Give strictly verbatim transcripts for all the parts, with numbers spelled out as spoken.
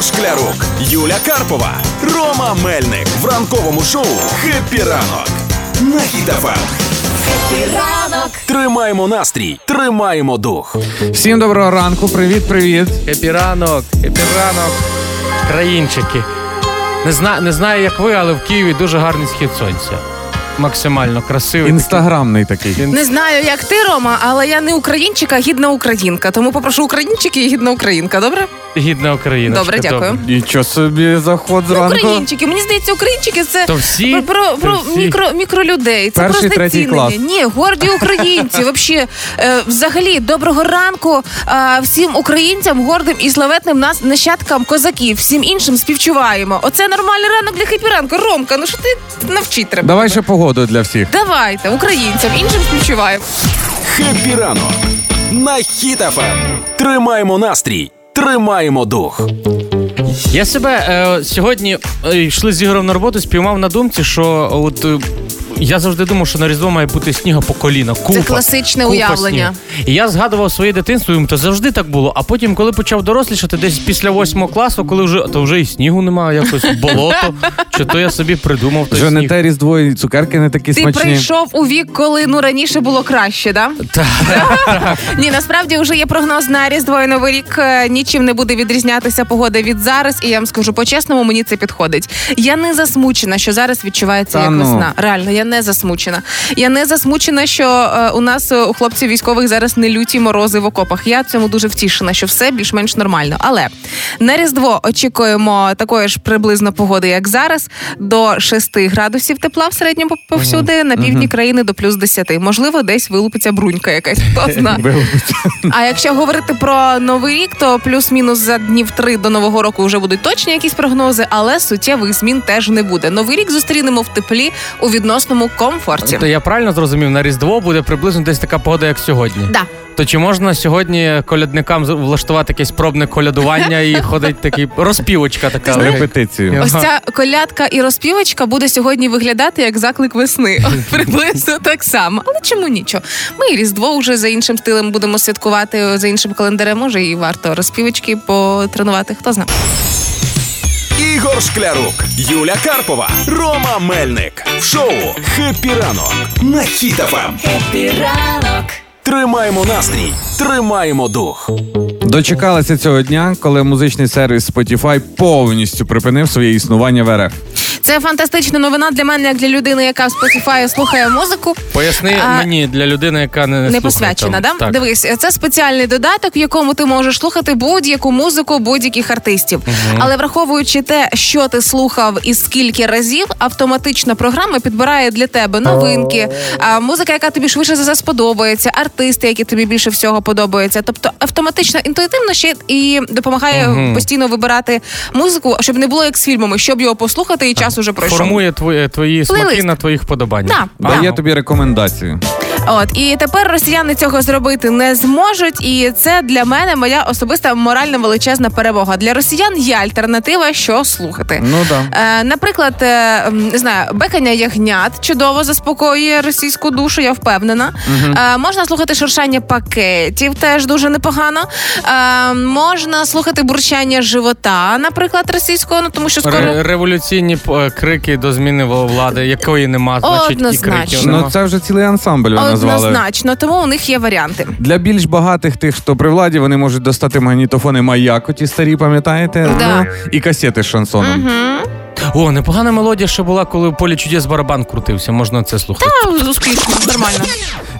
Ігор Шклярук, Юля Карпова, Рома Мельник в ранковому шоу «Хеппі ранок» на Хіт еф ем. Ранок. Тримаємо настрій, тримаємо дух. Всім доброго ранку, привіт-привіт. Хеппі ранок, хеппі ранок, країнчики. Не, зна, не знаю, як ви, але в Києві дуже гарний схід сонця. Максимально красивий. Інстаграмний такий. такий. Не знаю, як ти, Рома, але я не українчик, а гідна українка. Тому попрошу українчики і гідна українка, добре? Гідна україночка. Добре, дякую. Нічого собі, заход зранку. Українчики. Мені здається, українчики – це всі? про, про, про всі? Мікро, мікролюдей. Це перший, просто цінення. Ні, горді українці. Вообще, взагалі, доброго ранку всім українцям, гордим і славетним нас нащадкам козаків. Всім іншим співчуваємо. Оце нормальний ранок для хеппі ранку. Ромка, ну що ти навчи треба? Давай ще погоду для всіх. Давайте, українцям, іншим співчуваємо. Хеппі ранок на Хіт еф ем. Тримаємо настрій. Тримаємо дух. Я себе е, сьогодні е, йшли з Ігорем на роботу, спіймав на думці, що от е, я завжди думав, що на Різдво має бути снігу по коліна. Купа, це класичне купа уявлення. Снігу. І я згадував своє дитинство, і то завжди так було. А потім, коли почав дорослішати, десь після восьмого класу, коли вже то вже і снігу немає, якось болото, чи то я собі придумав той сніг. Вже не те Різдво, і цукерки не такі смачні. Ти прийшов у вік, коли ну раніше було краще, да? Так. Ні, насправді вже є прогноз на Різдво і Новий рік. Нічим не буде відрізнятися погода від зараз, і я вам скажу, по-чесному, мені це підходить. Я не засмучена, що зараз відчувається як весна. Реально, я не засмучена. Я не засмучена, що е, у нас у хлопців військових зараз не люті морози в окопах. Я цьому дуже втішена, що все більш-менш нормально. Але на Різдво очікуємо такої ж приблизно погоди, як зараз, до шести градусів тепла в середньому повсюди, mm-hmm. на півдні mm-hmm. країни до плюс десяти. Можливо, десь вилупиться брунька якась, хто знає. А якщо говорити про Новий рік, то плюс-мінус за днів три до Нового року вже будуть точні якісь прогнози, але суттєвих змін теж не буде. Новий рік зустрінемо в теплі, у відносному комфорті. То я правильно зрозумів, на Різдво буде приблизно десь така погода, як сьогодні? Да. То чи можна сьогодні колядникам влаштувати якесь пробне колядування і ходить такий розпівочка така? Репетицію. Ось ця колядка і розпівочка буде сьогодні виглядати як заклик весни. Приблизно так само. Але чому нічого? Ми і Різдво вже за іншим стилем будемо святкувати, за іншим календарем. Може і варто розпівочки потренувати, хто знає. Ігор Шклярук, Юля Карпова, Рома Мельник. В шоу «Хеппі ранок» на Хіт еф ем. Хеппі ранок. Тримаємо настрій, тримаємо дух. Дочекалися цього дня, коли музичний сервіс Spotify повністю припинив своє існування в РФ. Це фантастична новина для мене, як для людини, яка в Spotify слухає музику. Поясни а, мені, для людини, яка не, не слухає. Не посвячена, да? Так. Дивись, це спеціальний додаток, в якому ти можеш слухати будь-яку музику будь-яких артистів. Угу. Але враховуючи те, що ти слухав і скільки разів, автоматично програма підбирає для тебе новинки, музика, яка тобі швидше за все сподобається, артисти, які тобі більше всього подобаються. Тобто автоматично, інтуїтивно ще і допомагає угу. постійно вибирати музику, щоб не було як з фільмами, щоб його послухати і час уже пройшов. Формує твої, твої смаки на твоїх подобаннях. Да, Дає да. тобі рекомендації. От, і тепер росіяни цього зробити не зможуть, і це для мене моя особиста морально величезна перемога. Для росіян є альтернатива, що слухати. Ну, да. е, наприклад, е, не знаю, бекання ягнят чудово заспокоює російську душу, я впевнена. Угу. Е, можна слухати шуршання пакетів, теж дуже непогано. Е, можна слухати бурчання живота, наприклад, російського, ну тому що скоро... Ре- революційні е, крики до зміни влади, якої нема, значить, однозначно. І криків нема. Ну, це вже цілий ансамбль. Назвали. Однозначно, тому у них є варіанти. Для більш багатих тих, хто при владі, вони можуть достати магнітофони «Маяк», оті старі, пам'ятаєте? Да. Ну, і касети з шансоном. Угу. О, непогана мелодія ще була, коли в «Полі чудес» барабан крутився. Можна це слухати. Та, успішно, нормально.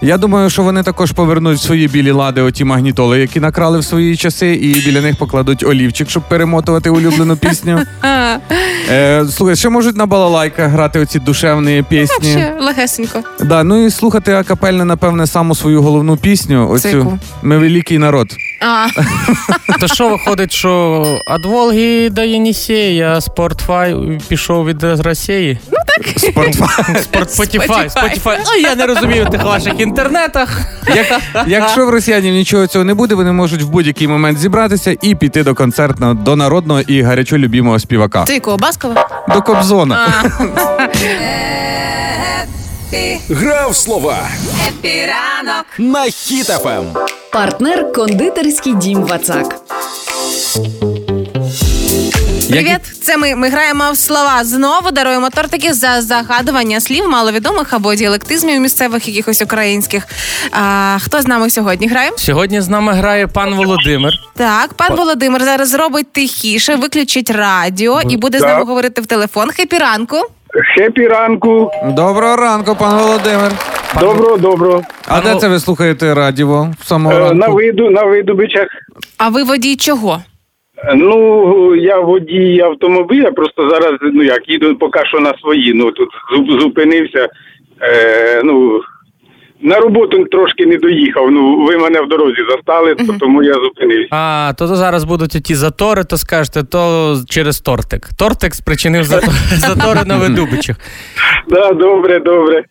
Я думаю, що вони також повернуть в свої білі лади оті магнітоли, які накрали в свої часи, і біля них покладуть олівчик, щоб перемотувати улюблену пісню. Е, слухай, ще можуть на балалайках грати оці душевні пісні. Так, ще легесенько. Да, ну і слухати акапельно, напевне, саму свою головну пісню. Оцю «Ми великий народ». То що виходить, що від Волги до Єнісея Spotify пішов від Росії? Ну так. Spotify. Spotify. Ой, я не розумію тих ваших інтернетах. Якщо в росіянів нічого цього не буде, вони можуть в будь-який момент зібратися і піти до концертного, до народного і гарячо любимого співака. Ти кого, Баскова? До Кобзона. Гра в слова. Хеппі ранок на Хіт еф ем. Партнер – кондитерський дім «Вацак». Привіт, це ми. Ми граємо в слова. Знову даруємо тортики за загадування слів маловідомих або діалектизмів місцевих якихось українських. А, хто з нами сьогодні грає? Сьогодні з нами грає пан Володимир. Так, пан П... Володимир зараз зробить тихіше, виключить радіо і буде так. з нами говорити в телефон. Хеппі ранку. Хеппі ранку. Доброго ранку, пан Володимир. Пан... Доброго, доброго. А пан... де це ви слухаєте радіо самого ранку? На виду, на Видубичах. А ви водій чого? Ну, я водій автомобіля, просто зараз, ну як, їду поки що на свої, ну тут зупинився, е, ну, на роботу трошки не доїхав, ну, ви мене в дорозі застали, то, тому я зупинився. А, то, то зараз будуть ті затори, то скажете, то через тортик. Тортик спричинив затори на Видубичах. Так, добре, добре.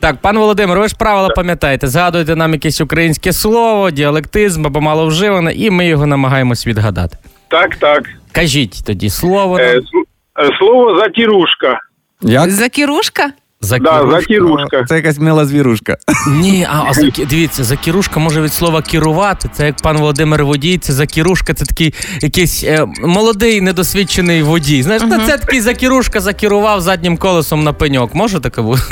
Так, пан Володимир, ви ж правила пам'ятаєте. Згадуйте нам якесь українське слово, діалектизм або маловживане, і ми його намагаємось відгадати. Так, так. Кажіть тоді слово. Е, слово «затірушка». Як? «Закірушка»? «Закірушка»? Да, «закірушка». Це якась мила звірушка. Ні, а, а за, дивіться, «закірушка» може від слова «керувати». Це як пан Володимир водій, це «закірушка», це такий якийсь е, молодий, недосвідчений водій. Знаєш, угу. це такий «закірушка» закерував заднім колесом на пеньок. Може таке бути?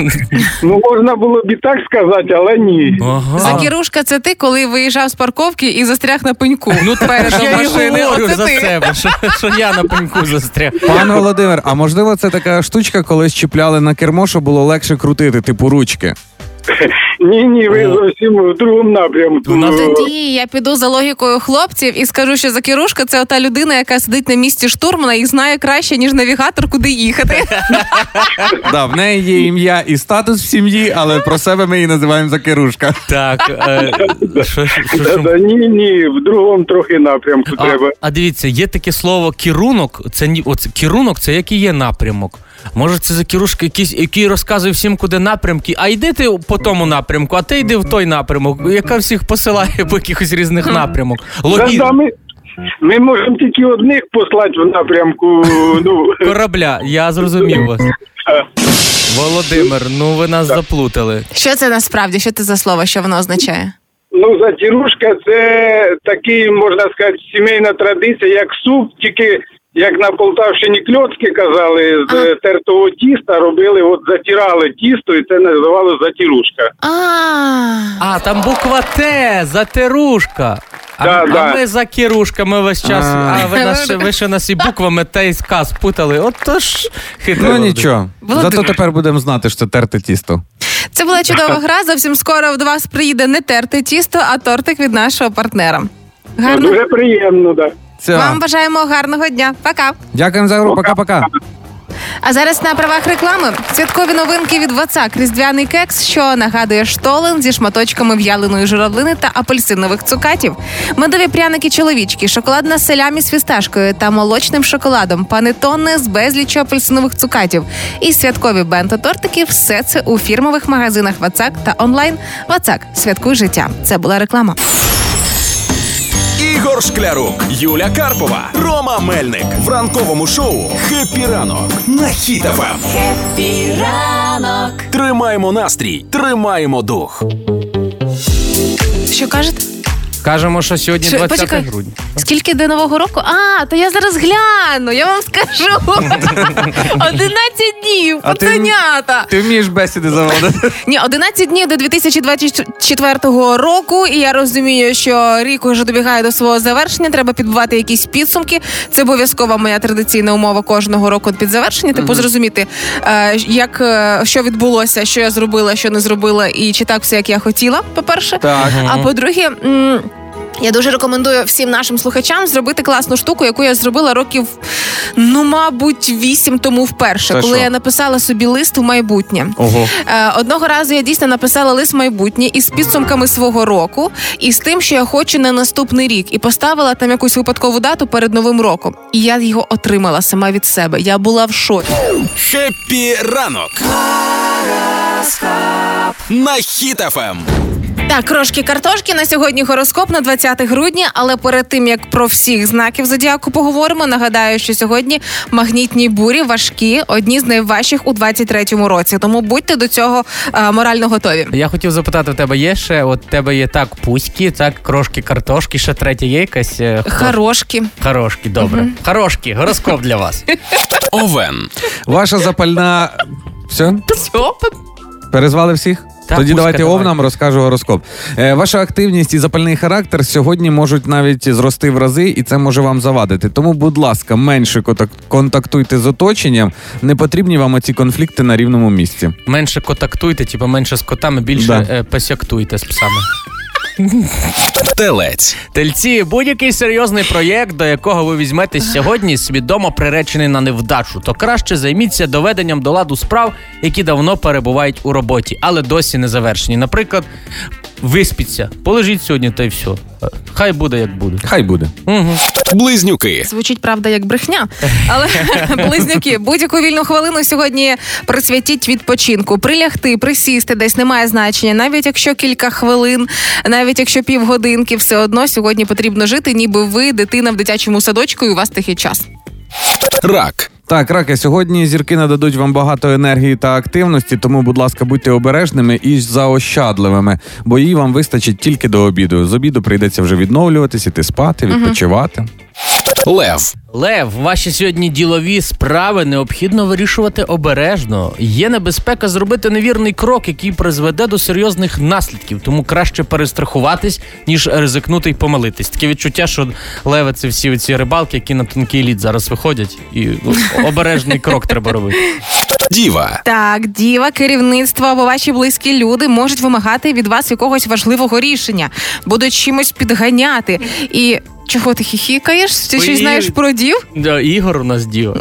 Ну, можна було б і так сказати, але ні. Ага. «Закірушка» – це ти, коли виїжджав з парковки і застряг на пеньку. Ну, тепер я машини, говорю за себе, що, що я на пеньку застряг. Пан Володимир, а можливо це така штучка, коли щіпляли на кермо, що було легше крутити, типу ручки. Ні-ні, ви зовсім в другому напрямку. Ну тоді я піду за логікою хлопців і скажу, що закірушка – це та людина, яка сидить на місці штурмана і знає краще, ніж навігатор, куди їхати. Да, в неї є ім'я і статус в сім'ї, але про себе ми її називаємо закірушка. Так. Ні-ні, в другому трохи напрямку треба. А дивіться, є таке слово «керунок». Керунок – це як і є напрямок. Може, це закірушка, який розказує всім, куди напрямки, а йди ти по тому напрямку, а ти йди в той напрямок, яка всіх посилає по якихось різних напрямок. Логізм. Ми можемо тільки одних послати в напрямку, ну... корабля, я зрозумів вас. Володимир, ну ви нас так. заплутали. Що це насправді, що це за слово, що воно означає? Ну, затірушка – це такий, можна сказати, сімейна традиція, як суп, тільки... Як на Полтавщині кльоцки казали, з а. тертого тіста робили, от затирали тісто, і це називалося затірушка. А, а там буква Т, затирушка. А, да, а да. ми за кірушками весь час, а, а ви, нас, ви ще нас і буквами Т і К спутали. Отож, хитро. Ну нічого, Володимир. Зато тепер будемо знати, що терте тісто. Це була чудова гра, зовсім скоро до вас приїде не терте тісто, а тортик від нашого партнера. Гарно? Ну, дуже приємно, так. Да. Все. Вам бажаємо гарного дня. Пока. Дякуємо за гру. Пока-пока. А зараз на правах реклами. Святкові новинки від Вацак. Різдвяний кекс, що нагадує штолен зі шматочками в'яленої журавлини та апельсинових цукатів. Медові пряники-чоловічки, шоколадна селямі з фісташкою та молочним шоколадом, панеттоне з безліччю апельсинових цукатів. І святкові бенто-тортики – все це у фірмових магазинах Вацак та онлайн. Вацак. Святкуй життя. Це була реклама. Ігор Шклярук, Юля Карпова, Рома Мельник. В ранковому шоу «Хеппі ранок» на Хіт ФМ. «Хеппі ранок». Тримаємо настрій, тримаємо дух. Що кажете? Кажемо, що сьогодні що? двадцяте грудня. Скільки до Нового року? А, то я зараз гляну, я вам скажу. одинадцять днів, пацанята. Ти вмієш бесіди заводити. Ні, одинадцять днів до дві тисячі двадцять четвертого року, і я розумію, що рік уже добігає до свого завершення, треба підбивати якісь підсумки. Це обов'язкова моя традиційна умова кожного року під завершення, типу зрозуміти, як, що відбулося, що я зробила, що не зробила, і чи так все, як я хотіла, по-перше. Так. А по-друге... Я дуже рекомендую всім нашим слухачам зробити класну штуку, яку я зробила років, ну, мабуть, вісім тому вперше, це коли що? Я написала собі лист в майбутнє. Ого. Одного разу я дійсно написала лист в майбутнє із підсумками свого року, і з тим, що я хочу на наступний рік. І поставила там якусь випадкову дату перед Новим роком. І я його отримала сама від себе. Я була в шоці. Хеппі ранок! На Хіт ФМ! Так, крошки картошки на сьогодні гороскоп на двадцяте грудня, але перед тим, як про всіх знаків зодіаку поговоримо, нагадаю, що сьогодні магнітні бурі важкі, одні з найважчих у двадцять третьому році, тому будьте до цього а, морально готові. Я хотів запитати, в тебе є ще, от в тебе є так пуськи, так крошки картошки, ще третя є якась? Хорошки. Хорошки, добре. Угу. Хорошки, гороскоп для вас. Овен. Ваша запальна... Все? Все. Перезвали всіх? Та Тоді давайте давай. Овнам розкажу гороскоп. Е, ваша активність і запальний характер сьогодні можуть навіть зрости в рази, і це може вам завадити. Тому, будь ласка, менше контактуйте з оточенням. Не потрібні вам оці конфлікти на рівному місці. Менше контактуйте, типу менше з котами, більше да. е, пасяктуйте з псами. Телець. Тельці, будь-який серйозний проєкт, до якого ви візьметесь сьогодні, свідомо приречений на невдачу. То краще займіться доведенням до ладу справ, які давно перебувають у роботі, але досі не завершені. Наприклад, виспіться, полежіть сьогодні та й все. Хай буде, як буде. Хай буде. Угу. Близнюки. Звучить, правда, як брехня. Але близнюки, будь-яку вільну хвилину сьогодні присвятіть відпочинку. Прилягти, присісти десь немає значення. Навіть якщо кілька хвилин, навіть якщо півгодинки, все одно сьогодні потрібно жити, ніби ви дитина в дитячому садочку і у вас тихий час. Рак. Так, раки, сьогодні зірки нададуть вам багато енергії та активності, тому, будь ласка, будьте обережними і заощадливими, бо її вам вистачить тільки до обіду. З обіду прийдеться вже відновлюватись, іти спати, відпочивати. Лев. Лев, ваші сьогодні ділові справи необхідно вирішувати обережно. Є небезпека зробити невірний крок, який призведе до серйозних наслідків, тому краще перестрахуватись, ніж ризикнути й помилитись. Таке відчуття, що леви – це всі ці рибалки, які на тонкий лід зараз виходять, і обережний крок треба робити. Діва. Так, діва, керівництво або ваші близькі люди можуть вимагати від вас якогось важливого рішення, будуть чимось підганяти і... Чого ти хіхікаєш? Ти щось знаєш про дів? Да, Ігор у нас дів.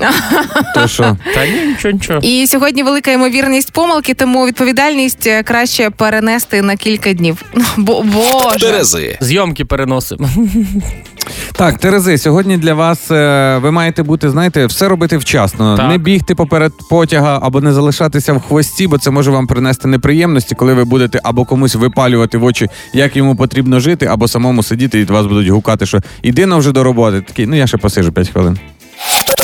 То що? Та ні, нічого, нічого. І сьогодні велика ймовірність помилки, тому відповідальність краще перенести на кілька днів. Бо, боже. Терези. Зйомки переносимо. Так, Терези, сьогодні для вас ви маєте бути, знаєте, все робити вчасно. Так. Не бігти поперед потяга або не залишатися в хвості, бо це може вам принести неприємності, коли ви будете або комусь випалювати в очі, як йому потрібно жити, або самому сидіти і вас будуть гукати, що іди на вже до роботи. Такий, ну я ще посижу п'ять хвилин.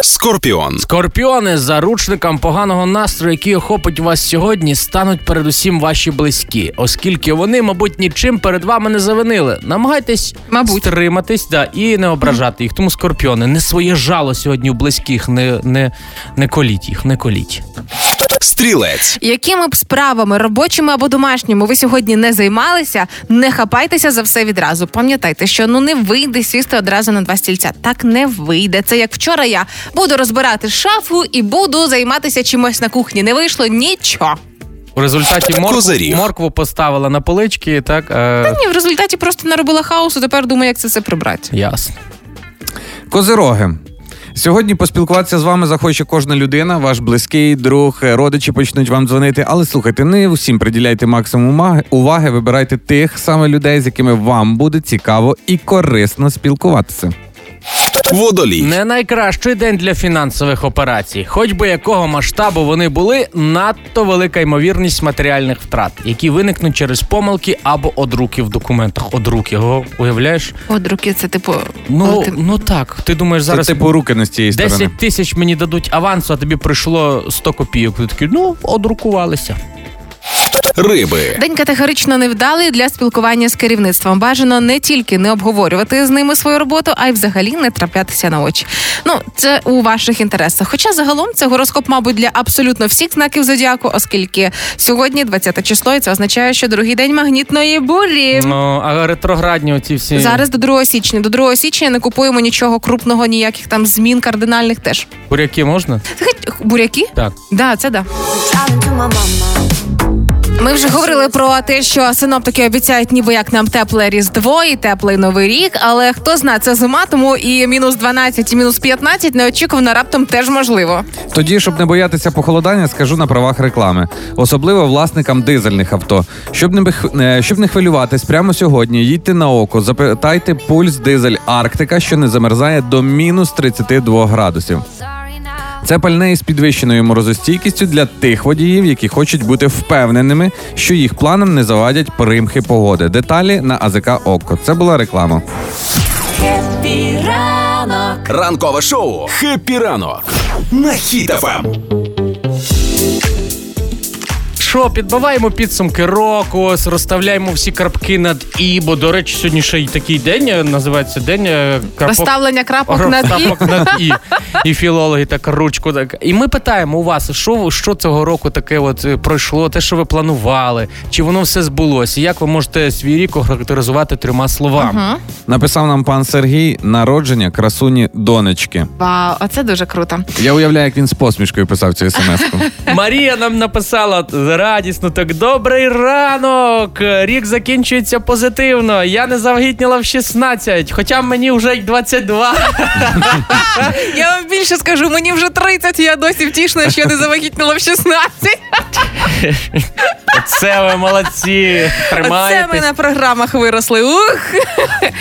Скорпіон. Скорпіони, заручникам поганого настрою, який охопить вас сьогодні, стануть передусім ваші близькі, оскільки вони, мабуть, нічим перед вами не завинили. Намагайтесь мабуть. стриматись да, і не ображати їх. Тому, скорпіони, не своє жало сьогодні у близьких, не, не, не коліть їх, не коліть. Стрілець. Якими б справами, робочими або домашніми, ви сьогодні не займалися, не хапайтеся за все відразу. Пам'ятайте, що ну не вийде сісти одразу на два стільця. Так не вийде. Це як вчора я буду розбирати шафу і буду займатися чимось на кухні. Не вийшло нічого. У результаті моркву, моркву поставила на полички, так? Е... Та ні, в результаті просто наробила хаосу, тепер думаю, як це все прибрати. Ясно. Козироги. Сьогодні поспілкуватися з вами захоче кожна людина, ваш близький, друг, родичі почнуть вам дзвонити. Але слухайте, не усім приділяйте максимум уваги, вибирайте тих саме людей, з якими вам буде цікаво і корисно спілкуватися. Водолій. Не найкращий день для фінансових операцій. Хоч би якого масштабу вони були, надто велика ймовірність матеріальних втрат, які виникнуть через помилки або одруки в документах. Одруки, го, уявляєш? Одруки, це типу... Ну, ти... ну так, ти думаєш зараз... Це типу руки не з цієї сторони. десять тисяч мені дадуть авансу, а тобі прийшло сто копійок. Ти такий, ну, одрукувалися. Риби. День категорично невдалий для спілкування з керівництвом. Бажано не тільки не обговорювати з ними свою роботу, а й взагалі не траплятися на очі. Ну, це у ваших інтересах. Хоча загалом це гороскоп, мабуть, для абсолютно всіх знаків зодіаку, оскільки сьогодні двадцяте число, і це означає, що другий день магнітної бурі. Ну, а ретроградні оці всі... Зараз до другого січня. До другого січня не купуємо нічого крупного, ніяких там змін кардинальних теж. Буряки можна? Буряки? Так. Да, це да. Ми вже говорили про те, що синоптики обіцяють ніби як нам тепле Різдво і теплий Новий рік, але хто знає, це зима, тому і мінус дванадцять, і мінус п'ятнадцять неочікувано раптом теж можливо. Тоді, щоб не боятися похолодання, скажу на правах реклами. Особливо власникам дизельних авто. Щоб не, щоб не хвилюватись, прямо сьогодні їдьте на око, запитайте пульс дизель Арктика, що не замерзає до мінус тридцять два градусів. Це пальне із підвищеною морозостійкістю для тих водіїв, які хочуть бути впевненими, що їх планам не завадять примхи погоди. Деталі на АЗК «Окко». Це була реклама. Хеппі ранок. Ранкове шоу «Хеппі ранок» на Хіт ФМ. Що, підбиваємо підсумки року, розставляємо всі крапки над «і», бо, до речі, сьогодні ще й такий день, називається день крапок... Розставлення крапок над «і». Над «і». І філологи так ручку. Так. І ми питаємо у вас, що, що цього року таке от пройшло, те, що ви планували, чи воно все збулося, як ви можете свій рік охарактеризувати трьома словами. Угу. Написав нам пан Сергій: народження красуні донечки. Вау, оце дуже круто. Я уявляю, як він з посмішкою писав цю смс-ку. Марія нам написала... Радісно так. Добрий ранок! Рік закінчується позитивно. Я не завагітніла в шістнадцять, хоча мені вже двадцять два. Я вам більше скажу, мені вже тридцять, я досі втішна, що я не завагітніла в шістнадцять. Оце ви молодці, тримаєтесь. Оце ми на програмах виросли, ух!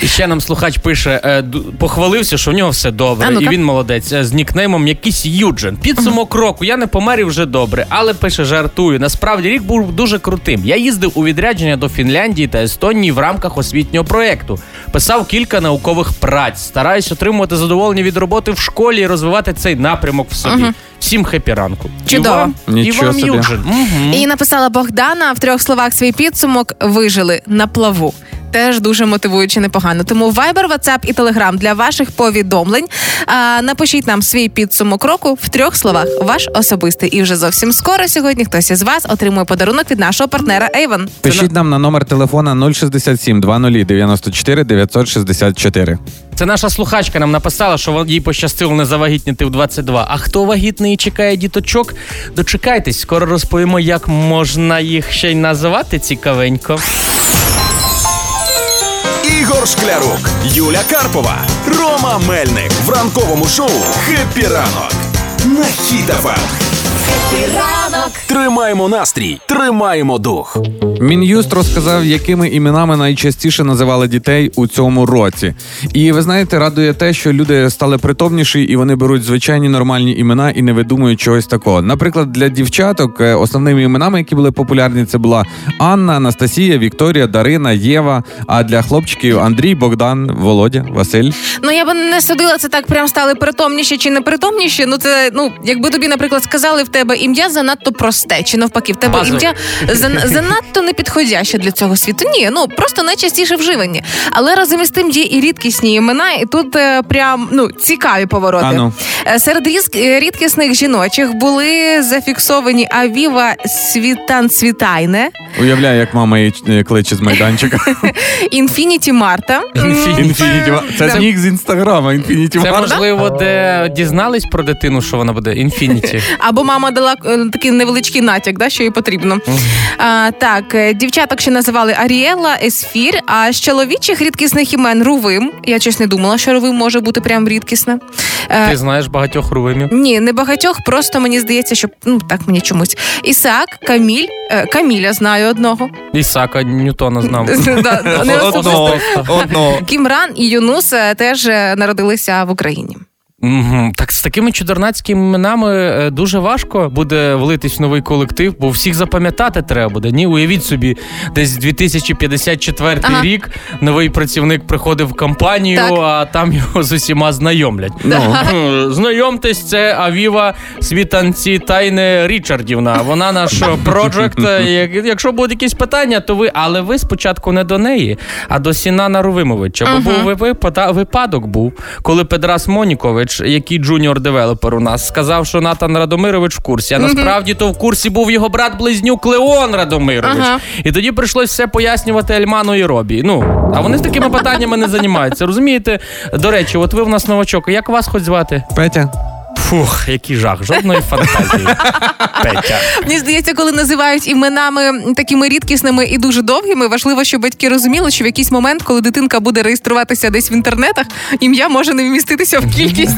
І ще нам слухач пише, похвалився, що в нього все добре, а, і він молодець, з нікнеймом якийсь Юджин. Підсумок року, я не помер і вже добре, але пише, жартую, насправді рік був дуже крутим. Я їздив у відрядження до Фінляндії та Естонії в рамках освітнього проєкту. Писав кілька наукових праць, стараюсь отримувати задоволення від роботи в школі і розвивати цей напрямок в собі. Угу. Всім хеппі ранку. Чудово. І вам, Юджин. Угу. І написала Богдана в трьох словах свій підсумок: вижили на плаву. Теж дуже мотивуючи, непогано. Тому Viber, WhatsApp і Telegram для ваших повідомлень. А, напишіть нам свій підсумок року в трьох словах. Ваш особистий. І вже зовсім скоро сьогодні хтось із вас отримує подарунок від нашого партнера Avon. Пишіть нам на номер телефона нуль шість сім двадцять дев'яносто чотири дев'ятсот шістдесят чотири. Це наша слухачка нам написала, що їй пощастило не завагітніти в двадцять два. А хто вагітний і чекає діточок? Дочекайтесь, скоро розповімо, як можна їх ще й називати цікавенько. Ігор Шклярук, Юля Карпова, Рома Мельник в ранковому шоу «Хеппі ранок» на Хіт ФМ. Тримаємо настрій, тримаємо дух. Мін'юст розказав, якими іменами найчастіше називали дітей у цьому році. І, ви знаєте, радує те, що люди стали притомніші і вони беруть звичайні нормальні імена і не видумують чогось такого. Наприклад, для дівчаток основними іменами, які були популярні, це була Анна, Анастасія, Вікторія, Дарина, Єва. А для хлопчиків Андрій, Богдан, Володя, Василь. Ну, я би не судила, це так прям стали притомніші чи не притомніші. Ну, це, ну, якби тобі, наприклад, сказали в тебе ім'я занадто просте, чи навпаки, в тебе Базове. Ім'я занадто непідходяще для цього світу. Ні, ну, просто найчастіше вживані. Але разом із тим є і рідкісні імена, і тут е, прям, ну, цікаві повороти. Ану. Серед рідкісних жіночих були зафіксовані Авіва Світан Світайне. Уявляю, як мама її кличе з майданчика. Інфініті Марта. Інфініті Марта. Це з них з Інстаграма. Інфініті Марта. Це, можливо, де дізнались про дитину, що вона буде. Інфініті. Або мама дала такий невеличкий натяк, да, що їй потрібно. А, так, дівчаток ще називали Аріела, Есфір, а з чоловічих рідкісних імен Рувим. Я чесно не думала, що Рувим може бути прям рідкісне. Ти знаєш багатьох Рувимів? Ні, не багатьох, просто мені здається, що, ну, так мені чомусь. Ісак, Каміль, Каміля знаю одного. Ісака Ньютона знав. Одного. Кімран і Юнус теж народилися в Україні. Mm-hmm. Так, з такими чудернацькими іменами дуже важко буде влитись в новий колектив, бо всіх запам'ятати треба буде. Ні, уявіть собі, десь дві тисячі п'ятдесят четвертий ага. рік новий працівник приходив в компанію, так. а там його з усіма знайомлять. No. Знайомтесь, це Авіва Світанці Тайне Річардівна. Вона наш проджект. Якщо будуть якісь питання, то ви, але ви спочатку не до неї, а до Сінана Рувимовича. Бо uh-huh. був випадок був, коли Педрас Монікович, який джуніор-девелопер у нас, сказав, що Натан Радомирович в курсі. А mm-hmm. насправді то в курсі був його брат-близнюк Леон Радомирович. Ага. І тоді прийшлось все пояснювати Ельману і Робі. Ну, а вони з такими питаннями не займаються. Розумієте? До речі, от ви в нас новачок. Як вас хоч звати? Петя. Фух, який жах, жодної фантазії. Петя. Мені здається, коли називають іменами такими рідкісними і дуже довгими, важливо, щоб батьки розуміли, що в якийсь момент, коли дитинка буде реєструватися десь в інтернетах, ім'я може не вміститися в кількість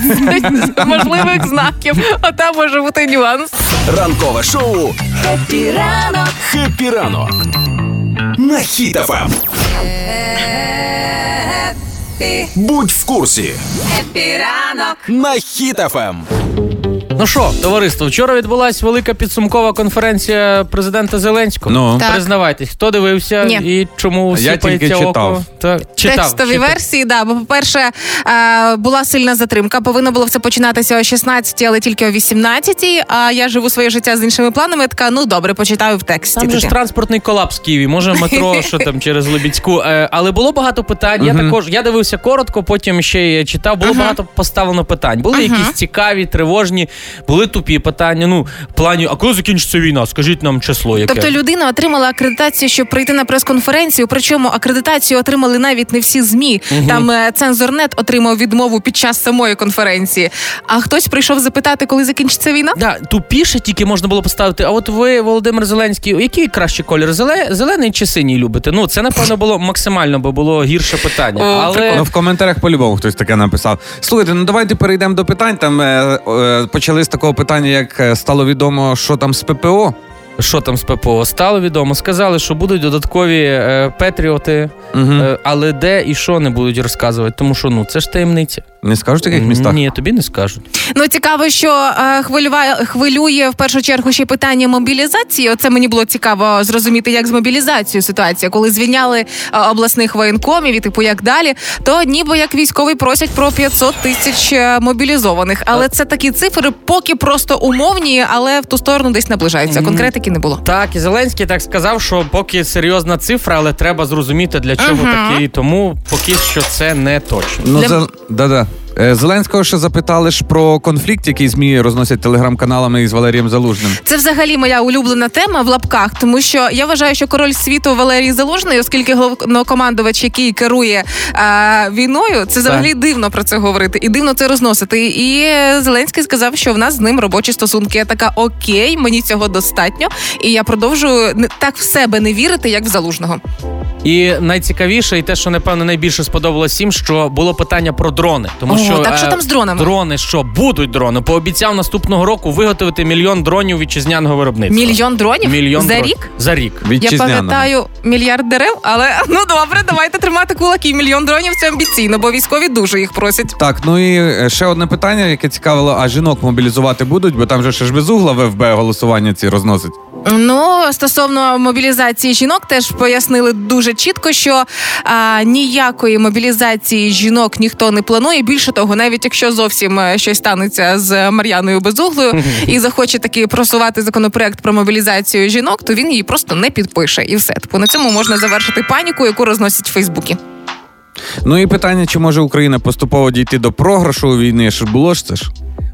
можливих знаків. А там може бути нюанс. Ранкове шоу «Хеппі ранок». «Хеппі ранок» на Хіт ФМ. Будь в курсі. Хеппі ранок на Хіт ФМ. Ну що, товариство, вчора відбулась велика підсумкова конференція президента Зеленського. Ну. Признавайтесь, хто дивився Ні. і чому сипається око? Та, читав. Текстові читав. версії, да, бо, по-перше, е, була сильна затримка. Повинно було все починатися о шістнадцятій, але тільки о вісімнадцятій. А я живу своє життя з іншими планами. Я така, ну добре, почитаю в тексті. Там же ж транспортний колапс в Києві. Може метро, що там через Либідську. Е, але було багато питань. Uh-huh. Я також, я дивився коротко, потім ще читав. Було uh-huh. багато поставлено питань. Були uh-huh. якісь цікаві, тривожні, були тупі питання. Ну, в плані, а коли закінчиться війна? Скажіть нам число, яке. Тобто людина отримала акредитацію, щоб прийти на прес-конференцію. Причому акредитацію отримали навіть не всі ЗМІ. Uh-huh. Там Цензор.нет отримав відмову під час самої конференції. А хтось прийшов запитати, коли закінчиться війна? Да, тупіше тільки можна було поставити. А от ви, Володимир Зеленський, який кращий колір? Зелений чи синій любите? Ну, це, напевно, було максимально, бо було гірше питання. О, але... Ну, в коментарях по-любому хтось таке написав. Слухайте, ну давайте перейдемо до питань. Там е, е, почали з такого питання, як стало відомо, що там з ППО. Що там з ППО? Стало відомо. Сказали, що будуть додаткові е, патріоти, угу. е, але де і що не будуть розказувати. Тому що, ну, це ж таємниця. Не скажуть в таких містах? Ні, тобі не скажуть. Ну, цікаво, що е, хвилює, хвилює, в першу чергу, ще питання мобілізації. Оце мені було цікаво зрозуміти, як з мобілізацією ситуація. Коли звільняли е, обласних воєнкомів і типу як далі, то ніби як військові просять про п'ятсот тисяч мобілізованих. Але це такі цифри, поки просто умовні, але в ту сторону десь наближаються. Конкретики не було. Так, і Зеленський так сказав, що поки серйозна цифра, але треба зрозуміти, для чого uh-huh. такі. Тому поки що це не точно. Ну, для... за... да-да. Зеленського ще запитали ж про конфлікт, який ЗМІ розносять телеграм-каналами із Валерієм Залужним. Це взагалі моя улюблена тема в лапках, тому що я вважаю, що король світу Валерій Залужний, оскільки головнокомандувач, який керує а, війною, це взагалі так. дивно про це говорити і дивно це розносити. І Зеленський сказав, що в нас з ним робочі стосунки. Я така, окей, мені цього достатньо, і я продовжую так в себе не вірити, як в Залужного. І найцікавіше, і те, що, напевно, найбільше сподобалось всім, що було питання про дрони. Тому О, що, так, що там з дронами? Дрони, що будуть дрони. Пообіцяв наступного року виготовити мільйон дронів вітчизняного виробництва. Мільйон дронів? Мільйон За дрон... рік? За рік. Я пам'ятаю мільярд дерев, але, ну добре, давайте тримати кулаки. Мільйон дронів – це амбіційно, бо військові дуже їх просять. Так, ну і ще одне питання, яке цікавило, а жінок мобілізувати будуть? Бо там же ще ж Безугла в ФБ голосування ці розносить. Ну, стосовно мобілізації жінок теж пояснили дуже чітко, що а, ніякої мобілізації жінок ніхто не планує. Більше того, навіть якщо зовсім щось станеться з Мар'яною Безуглою і захоче таки просувати законопроект про мобілізацію жінок, то він її просто не підпише. І все. Тобто на цьому можна завершити паніку, яку розносять в Фейсбуці. Ну і питання, чи може Україна поступово дійти до програшу у війні? Що було ж це ж?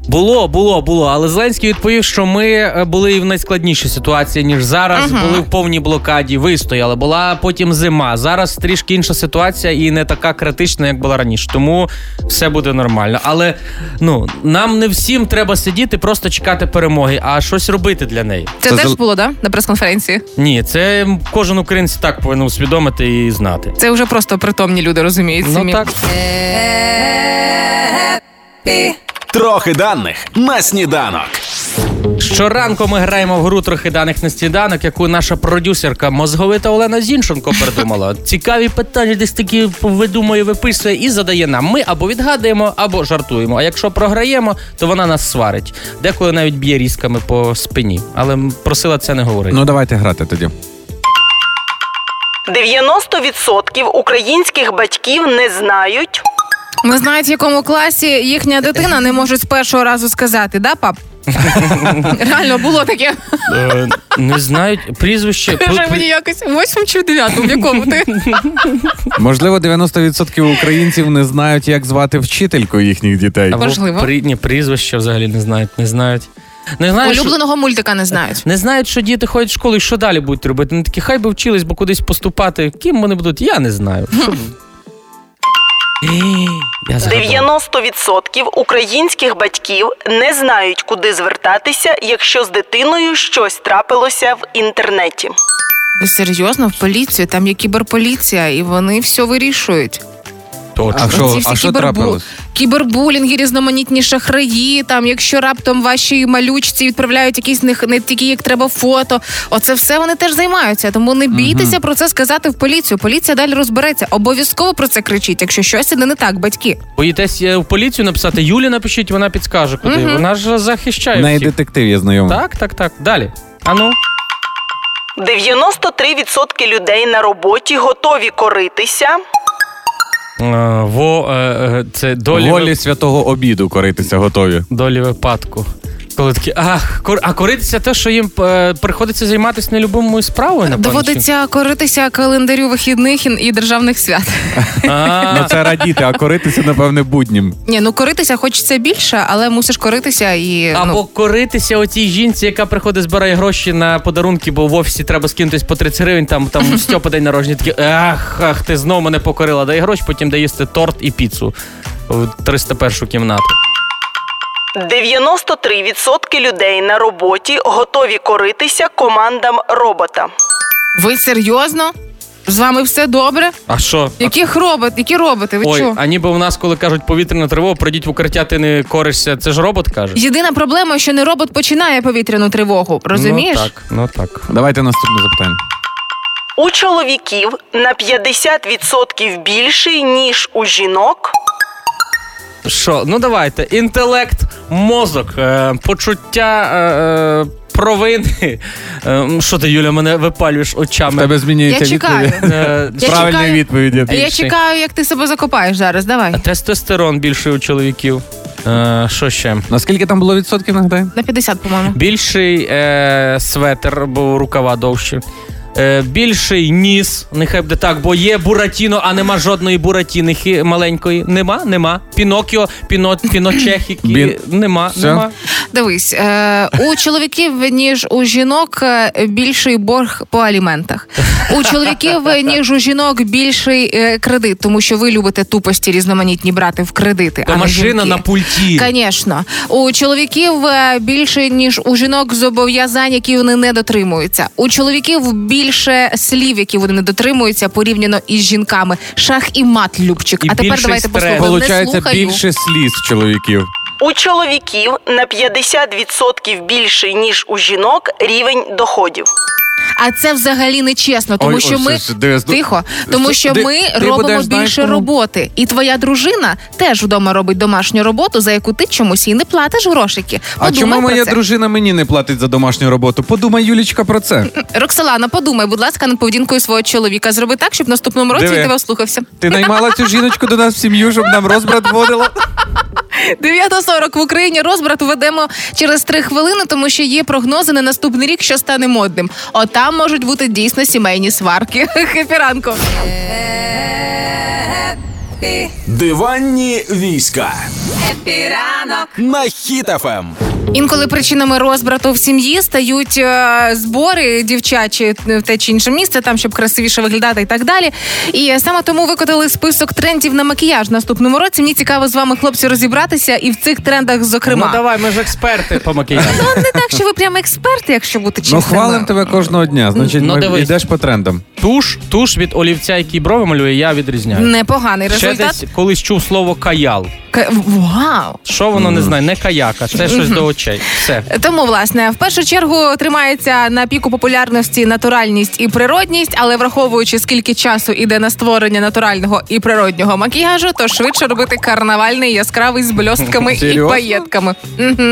Було, було, було. Але Зеленський відповів, що ми були і в найскладнішій ситуації, ніж зараз. Ага. Були в повній блокаді, вистояли. Була потім зима. Зараз трішки інша ситуація і не така критична, як була раніше. Тому все буде нормально. Але, ну, нам не всім треба сидіти, просто чекати перемоги, а щось робити для неї. Це, це теж за... було, да? На прес-конференції? Ні, це кожен українець так повинен усвідомити і знати. Це вже просто притомні люди, розуміють. Ну, самі. Так. Трохи даних на сніданок. Щоранку ми граємо в гру «Трохи даних на сніданок», яку наша продюсерка мозговита Олена Зінченко придумала. Цікаві питання десь такі видумує, виписує і задає нам. Ми або відгадуємо, або жартуємо. А якщо програємо, то вона нас сварить. Деколи навіть б'є різками по спині. Але просила це не говорити. Ну давайте грати тоді. дев'яносто відсотків українських батьків не знають... Не знають, в якому класі їхня дитина, не можуть з першого разу сказати, да, пап? Реально, було таке. Не знають прізвище. Вже мені якось восьмому чи дев'ятому, в якому ти? Можливо, дев'яносто відсотків українців не знають, як звати вчительку їхніх дітей. Можливо. Ні, прізвище взагалі не знають, не знають. Не знають, улюбленого що... мультика не знають. Не знають, що діти ходять в школу і що далі будуть робити. Вони такі, хай би вчились, бо кудись поступати. Ким вони будуть, я не знаю. дев'яносто відсотків українських батьків не знають, куди звертатися, якщо з дитиною щось трапилося в інтернеті. Ви серйозно? В поліцію? Там є кіберполіція, і вони все вирішують. Точно. А що, а що трапилось? кібербулінги, різноманітні шахраї, там, якщо раптом ваші малючці відправляють якісь не, не такі, як треба, фото, оце все вони теж займаються. Тому не бійтеся угу. про це сказати в поліцію. Поліція далі розбереться. Обов'язково про це кричіть, якщо щось іде не так, батьки. Боїтесь в поліцію написати? Юлі напишіть, вона підскаже, куди. Угу. Вона ж захищає всіх. В неї детектив є знайомий. Так, так, так. Далі. Ану. дев'яносто три відсотки людей на роботі готові коритися. А, во, це долі... Волі святого обіду коритися готові. Долі випадку. Коли такі, а, кор... а коритися те, що їм е, приходиться займатися нелюбимою справою, напевно? Доводиться коритися календарю вихідних і державних свят. Ну це радіти, а коритися, напевне, буднім. Ні, ну коритися хочеться більше, але мусиш коритися і... Або коритися оцій жінці, яка приходить, збирає гроші на подарунки, бо в офісі треба скинутись по тридцять гривень, там, там Стьопа день народження, такі, ах, ах, ти знов мене покорила, дай гроші, потім дай їсти торт і піцу в триста першу кімнату. дев'яносто три відсотки людей на роботі готові коритися командам робота. Ви серйозно? З вами все добре? А що? Яких робот? Які роботи? Ви Ой, чу? А ніби в нас, коли кажуть повітряна тривога, прийдіть в укриття, ти не коришся. Це ж робот каже. Єдина проблема, що не робот починає повітряну тривогу. Розумієш? Ну так, ну так. Давайте наступне запитання. У чоловіків на п'ятдесят відсотків більший, ніж у жінок... Що? Ну давайте. Інтелект, мозок, е, почуття е, провини. Що е, ти, Юля, мене випалюєш очами? В тебе змінюється відповідь. Е, Правильна відповідь. Я більший. Чекаю, як ти себе закопаєш зараз. Давай. Тестостерон більший у чоловіків. Що е, ще? Наскільки там було відсотків, нагадай? На п'ятдесят, по-моєму. Більший е, светр, бо рукава довші. Е, більший ніс, нехай буде так, бо є Буратіно, а нема жодної Буратіни маленької. Нема, нема. Пінокіо, піно, піночехіки, Бін. нема, Все. нема. Дивись, е, у чоловіків, ніж у жінок, більший борг по аліментах. У чоловіків, ніж у жінок, більший е, кредит, тому що ви любите тупості різноманітні брати в кредити. Та а машина на пульті. Звісно. У чоловіків більше, ніж у жінок, зобов'язань, які вони не дотримуються. У чоловіків більше більше слів, які вони не дотримуються, порівняно із жінками. Шах і мат, Любчик. І а тепер давайте послухаємо. Получається, більше сліз чоловіків. У чоловіків на п'ятдесят відсотків більший, ніж у жінок, рівень доходів. А це взагалі не чесно, тому ой, що ой, ми все, тихо, тому що де, ми робимо більше роботи. І твоя дружина теж вдома робить домашню роботу, за яку ти чомусь їй не платиш грошики. Подумай, а чому моя це. дружина мені не платить за домашню роботу? Подумай, Юлічка, про це. Роксолана, подумай, будь ласка, над поведінкою свого чоловіка. Зроби так, щоб в наступному році Диви. тебе ослухався. Ти наймала цю жіночку до нас в сім'ю, щоб нам розбрат водила? дев'ята сорок в Україні розбрат ведемо через три хвилини, тому що є прогнози на наступний рік, що стане модним. Отам можуть бути дійсно сімейні сварки. Хеппі ранку. Хеппі. Диванні війська. Хеппі ранок. На Хіт ФМ. Інколи причинами розбрату в сім'ї стають е, збори дівчачі в те чи інше місце, там, щоб красивіше виглядати і так далі. І саме тому викотили список трендів на макіяж в наступному році. Мені цікаво з вами, хлопці, розібратися і в цих трендах зокрема. Ну давай, ми ж експерти по макіяжу. Ну не так, що ви прямо експерти, якщо бути чесними. Ну хвалим тебе кожного дня, значить ну, ми йдеш по трендам. Туш, туш від олівця, який брови малює, я відрізняю. Непоганий результат. Ще десь колись чув слово каял. К... Вау! Що воно mm. не знає? Не каяка, це щось mm-hmm. до очей. Все. Тому, власне, в першу чергу тримається на піку популярності натуральність і природність, але враховуючи, скільки часу іде на створення натурального і природнього макіяжу, то швидше робити карнавальний, яскравий, з бльостками і паєтками. Угу.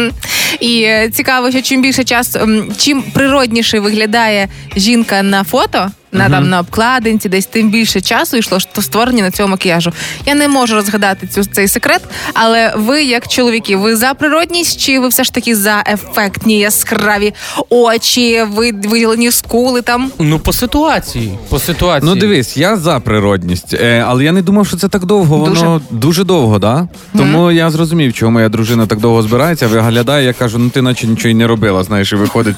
І цікаво, що чим більше часу, чим природніше виглядає жінка на фото, на угу. там на обкладинці, десь тим більше часу йшло створення на цього макіяжу. Я не можу розгадати цю цей секрет, але ви, як чоловіки, ви за природність чи ви все ж таки за ефектні яскраві очі, ви виділені скули там? Ну по ситуації, по ситуації. Ну дивись, я за природність, але я не думав, що це так довго. Воно дуже, дуже довго, да? Тому угу. я зрозумів, чому моя дружина так довго збирається, виглядає. Я кажу, ну ти наче нічого й не робила, знаєш, і виходить.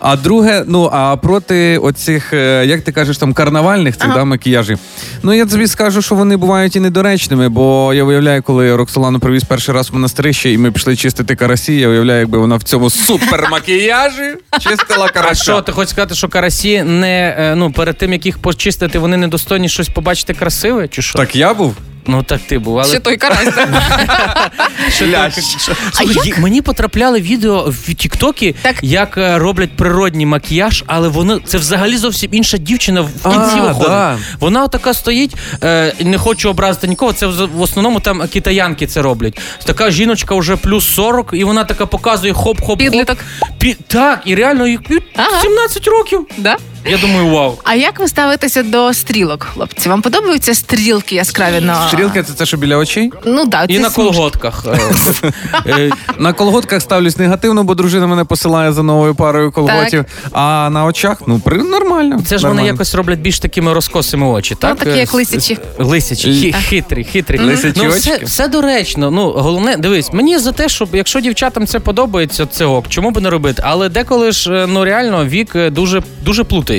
А друге, ну а проти оцих, як ти кажеш, там карнавальних цих ага. да, макіяжів. Ну я тобі скажу, що вони бувають і недоречними, бо я уявляю, коли Роксолану привіз перший раз в монастирище, і ми пішли чистити карасі, я уявляю, якби вона в цьому супермакіяжі чистила карася. А що, ти хочеш сказати, що карасі не, ну, перед тим, як їх почистити, вони недостойні щось побачити красиве, чи що? Так я був. Ну так ти був, але... Ще той карась. Мені потрапляли відео в тіктокі, як роблять природній макіяж, але воно це взагалі зовсім інша дівчина в кінці виходить. Вона отака стоїть, не хочу образити нікого, це в основному там китаянки це роблять. Така жіночка вже плюс сорок, і вона така показує хоп-хоп-хоп. Так, і реально їй сімнадцять років. Так? Я думаю, вау. А як ви ставитеся до стрілок, хлопці? Вам подобаються стрілки яскраві на... Стрілки – це те, що біля очей? Ну, да, і на сміш... колготках. На колготках ставлюсь негативно, бо дружина мене посилає за новою парою колготів. А на очах, ну, нормально. Це ж вони якось роблять більш такими розкосими очі, так? Ну, такі як лисячі. Лисячі, хитрі, хитрі. Лисячі очки. Все доречно. Ну, головне, дивись, мені за те, що якщо дівчатам це подобається, це ок, чому б не робити? Але деколи ж, ну, реально, вік дуже плутає.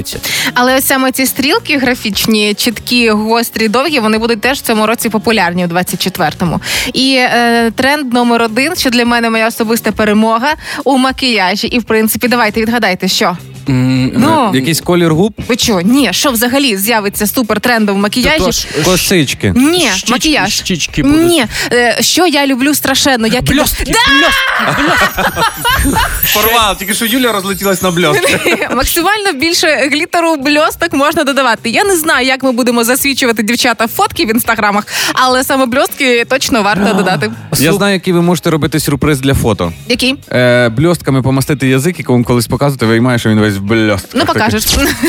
Але ось саме ці стрілки графічні, чіткі, гострі, довгі, вони будуть теж в цьому році популярні у двадцять четвертому. І е, тренд номер один, що для мене моя особиста перемога у макіяжі. І, в принципі, давайте відгадайте, що? Mm, ну, якийсь колір губ? Ви чого? Ні, що взагалі з'явиться супертрендом в макіяжі? Тож косички. Ні, щічки, макіяж. Щічки будуть. Ні, е, що я люблю страшенно. Я бльостки, бльостки. Порвало, тільки що Юля розлетілась на бльостки. Максимально більше глітеру бльосток можна додавати. Я не знаю, як ми будемо засвічувати, дівчата, фотки в інстаграмах, але саме бльостки точно варто додати. Я знаю, який ви можете робити сюрприз для фото. Який? Е, бльостками помастити язик, і кому колись показувати, виймаєш, він весь бльост. Ну, покажеш.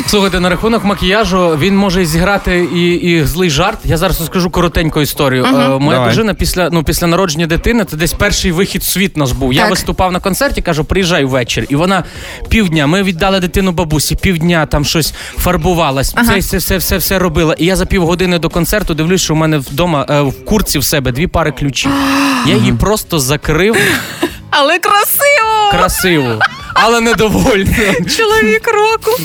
Слухайте, на рахунок макіяжу, він може зіграти і, і злий жарт. Я зараз розкажу коротеньку історію. Uh-huh. Е, моя Давай. дружина після, ну, після народження дитини, це десь перший вихід в світ нас був. Так. Я виступав на концерті, кажу, приїжджай ввечері. І вона півдня, ми віддали дитину бабусі, півдня там щось фарбувалась, uh-huh. це все, все, все робила. І я за півгодини до концерту дивлюсь, що в мене вдома, е, в курці в себе дві пари ключів. Uh-huh. Я її просто закрив. Але красиво! Красиво. Але недовольна. Чоловік року.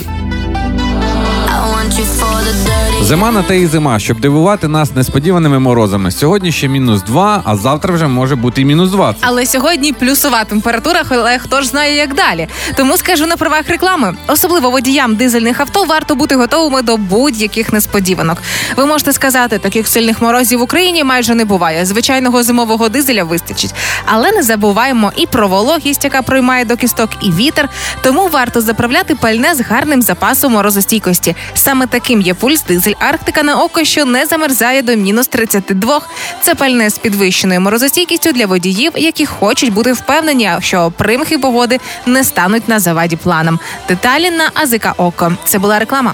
Зима на те і зима, щоб дивувати нас несподіваними морозами. Сьогодні ще мінус два, а завтра вже може бути і мінус двадцять. Але сьогодні плюсова температура, але хто ж знає, як далі. Тому скажу на правах реклами. Особливо водіям дизельних авто варто бути готовими до будь-яких несподіванок. Ви можете сказати, таких сильних морозів в Україні майже не буває. Звичайного зимового дизеля вистачить. Але не забуваємо і про вологість, яка проймає до кісток, і вітер. Тому варто заправляти пальне з гарним запасом морозостійкості. Саме таким є пульс дизель «Арктика» на око, що не замерзає до мінус тридцять два. Це пальне з підвищеною морозостійкістю для водіїв, які хочуть бути впевнені, що примхи погоди не стануть на заваді планам. Деталі на АЗК «Око». Це була реклама.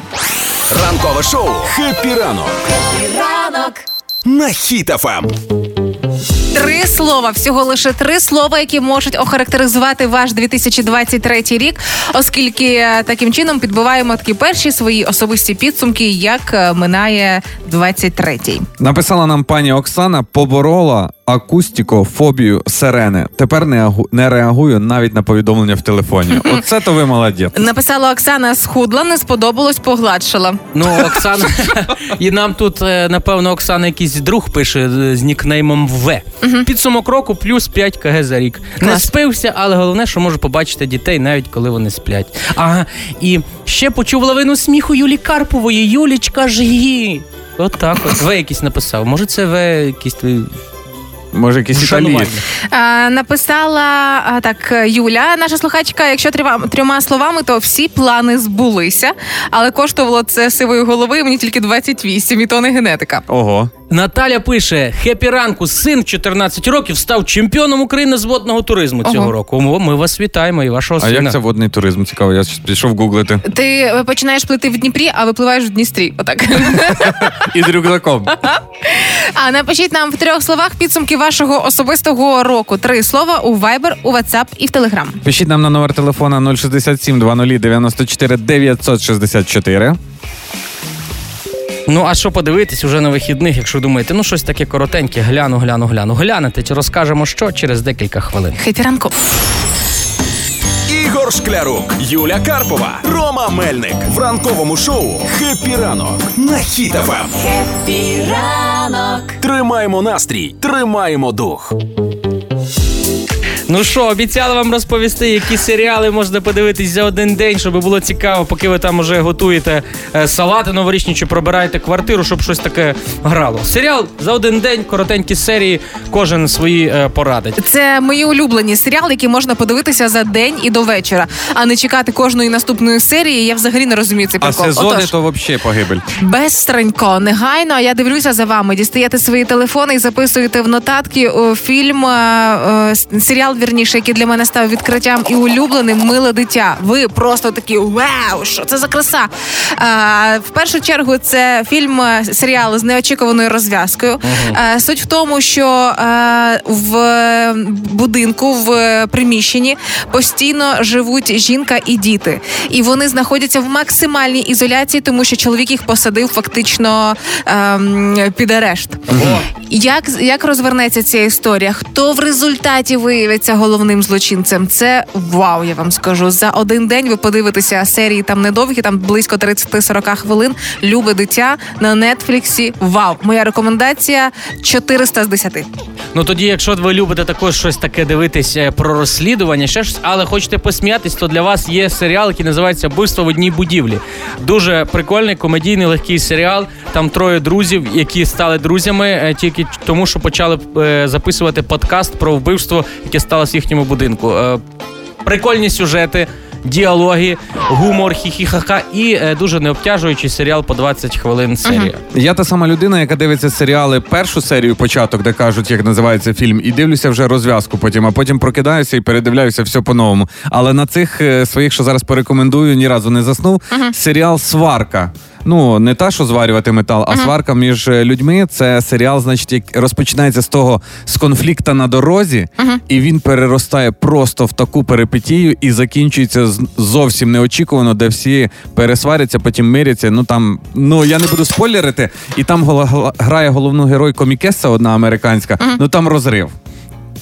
Ранкове шоу «Хеппі ранок». «Хеппі ранок» на Хіт еф ем. Три слова, всього лише три слова, які можуть охарактеризувати ваш дві тисячі двадцять третій рік, оскільки таким чином підбиваємо такі перші свої особисті підсумки, як минає двадцять третій. Написала нам пані Оксана, поборола акустикофобію сирени. Тепер не, агу... не реагую навіть на повідомлення в телефоні. Оце то ви молодець. Написала Оксана, схудла, не сподобалось, погладшила. Ну, Оксана, і нам тут, напевно, Оксана якийсь друг пише з нікнеймом В. Підсумок року плюс п'ять кілограмів за рік. Клас. Не спився, але головне, що можу побачити дітей, навіть коли вони сплять. Ага, і ще почув лавину сміху Юлі Карпової. Юлічка, жгі. От так от. В якийсь написав. Може, це В якийсь твій... Може, якісь італії. Написала а, так Юля, наша слухачка, якщо трьома, трьома словами, то всі плани збулися, але коштувало це сивої голови, мені тільки двадцять вісім, і то не генетика. Ого. Наталя пише, хеппі ранку, син чотирнадцять років став чемпіоном України з водного туризму цього Ого. року. Ми вас вітаємо і вашого сина. А як це водний туризм? Цікаво, я пішов гуглити. Ти починаєш плити в Дніпрі, а випливаєш в Дністрі. Отак. І з рюкзаком. А напишіть нам в трьох словах підсумки вашого особистого року. Три слова у Viber, у WhatsApp і в Telegram. Пишіть нам на номер телефона нуль шість сім двадцять дев'яносто чотири дев'ятсот шістдесят чотири. Ну, а що подивитись уже на вихідних, якщо думаєте, ну, щось таке коротеньке, гляну, гляну, гляну, глянете, чи розкажемо, що через декілька хвилин. Хеппі ранку. Ігор Шклярук, Юля Карпова, Рома Мельник. В ранковому шоу «Хеппі ранок» на Хіт ФМ. Хеппі ранок. Тримаємо настрій, тримаємо дух. Ну що, обіцяли вам розповісти, які серіали можна подивитись за один день, щоб було цікаво, поки ви там уже готуєте салати новорічні чи пробираєте квартиру, щоб щось таке грало. Серіал за один день, коротенькі серії, кожен свої е, поради. Це мої улюблені серіали, які можна подивитися за день і до вечора, а не чекати кожної наступної серії. Я взагалі не розумію цей прикол. А сезони Отож, то взагалі погибель. Бестренько, негайно. Я дивлюся за вами. Дістаєте свої телефони і записуєте в нотатки фільм, е, е, серіал, вірніше, який для мене став відкриттям і улюбленим «Миле дитя». Ви просто такі «Вау! Що це за краса?» Е, в першу чергу це фільм, серіал з неочікуваною розв'язкою. Uh-huh. Е, суть в тому, що е, в будинку, в приміщенні постійно живуть жінка і діти. І вони знаходяться в максимальній ізоляції, тому що чоловік їх посадив фактично е, під арешт. Uh-huh. Як, як розвернеться ця історія? Хто в результаті виявиться головним злочинцем? Це вау, я вам скажу. За один день ви подивитеся серії там недовгі, там близько тридцять-сорок хвилин. «Любе дитя» на Netflix. Вау. Моя рекомендація чотириста з десяти. Ну тоді, якщо ви любите також щось таке дивитись про розслідування, ще щось, але хочете посміятись, то для вас є серіал, який називається «Вбивство в одній будівлі». Дуже прикольний, комедійний, легкий серіал. Там троє друзів, які стали друзями тільки тому, що почали записувати подкаст про вбивство, яке сталося в їхньому будинку. Прикольні сюжети, діалоги, гумор, хі-хі-ха-ха і е, дуже необтяжуючий серіал по двадцять хвилин серія. Uh-huh. Я та сама людина, яка дивиться серіали першу серію, початок, де кажуть, як називається фільм, і дивлюся вже розв'язку потім, а потім прокидаюся і передивляюся все по-новому. Але на цих е, своїх, що зараз порекомендую, ні разу не заснув. Uh-huh. Серіал «Сварка». Ну, не та, що зварювати метал, а uh-huh. сварка між людьми. Це серіал, значить, розпочинається з того, з конфлікту на дорозі, uh-huh. і він переростає просто в таку перипетію і закінчується зовсім неочікувано, де всі пересваряться, потім миряться. Ну, там, ну, я не буду спойлерити, і там гол- грає головну герой комікеса, одна американська, uh-huh. ну, там розрив.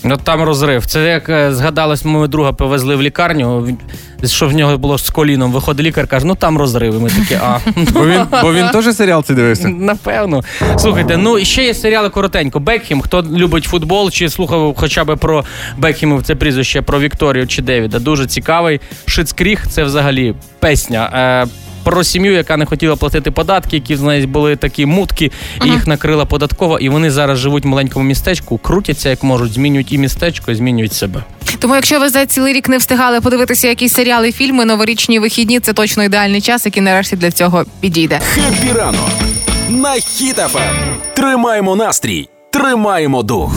Ну, там розрив. Це, як згадалось, ми друга повезли в лікарню, що в нього було з коліном. Виходить лікар, каже, ну там розриви. Ми такі, а. Бо він, бо він теж серіал цей дивився? Напевно. Слухайте, ну і ще є серіали коротенько. Бекхем, хто любить футбол, чи слухав хоча б про Бекхемів, це прізвище, про Вікторію чи Девіда. Дуже цікавий. Шицкріг, це взагалі песня. Про сім'ю, яка не хотіла платити податки, які, знаєте, були такі мутки, і їх накрила податкова, і вони зараз живуть в маленькому містечку, крутяться, як можуть, змінюють і містечко, і змінюють себе. Тому якщо ви за цілий рік не встигали подивитися якісь серіали, фільми, новорічні вихідні, це точно ідеальний час, який нарешті для цього підійде. Хеппі ранок на Хіт ФМ. Тримаємо настрій, тримаємо дух.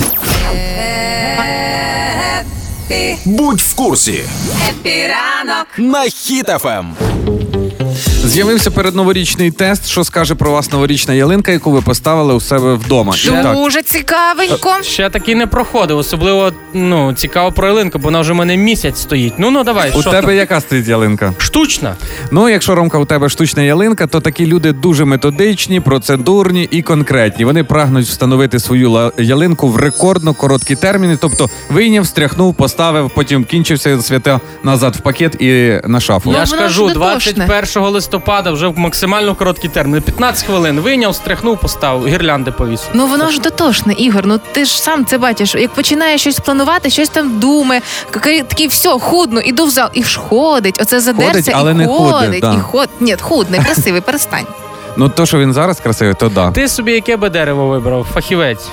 Хеппі. Будь в курсі. Хеппі ранок на Хіт ФМ. З'явився передноворічний тест, що скаже про вас новорічна ялинка, яку ви поставили у себе вдома. Дуже цікавенько. Ще такий не проходив, особливо, ну, цікаво про ялинку, бо вона вже в мене місяць стоїть. Ну, ну, давай. У тебе там? Яка стоїть ялинка? Штучна. Ну, якщо, Ромка, у тебе штучна ялинка, то такі люди дуже методичні, процедурні і конкретні. Вони прагнуть встановити свою ялинку в рекордно короткі терміни, тобто вийняв, стряхнув, поставив, потім кінчився, свята назад в пакет і на шафу. Я ж кажу, двадцять першого листопада Листопада вже в максимально короткий термін. п'ятнадцять хвилин вийняв, стряхнув, поставив, гірлянди повісив. Ну воно ж дотошне, Ігор, ну ти ж сам це бачиш. Як починає щось планувати, щось там думає, такий, все, худно, іду в зал. І ж ходить, оце задерся, і ходить, ходить да. і ходить. Ні, худний, красивий, перестань. Ну то, що він зараз красивий, то да. Ти собі яке би дерево вибрав? Фахівець.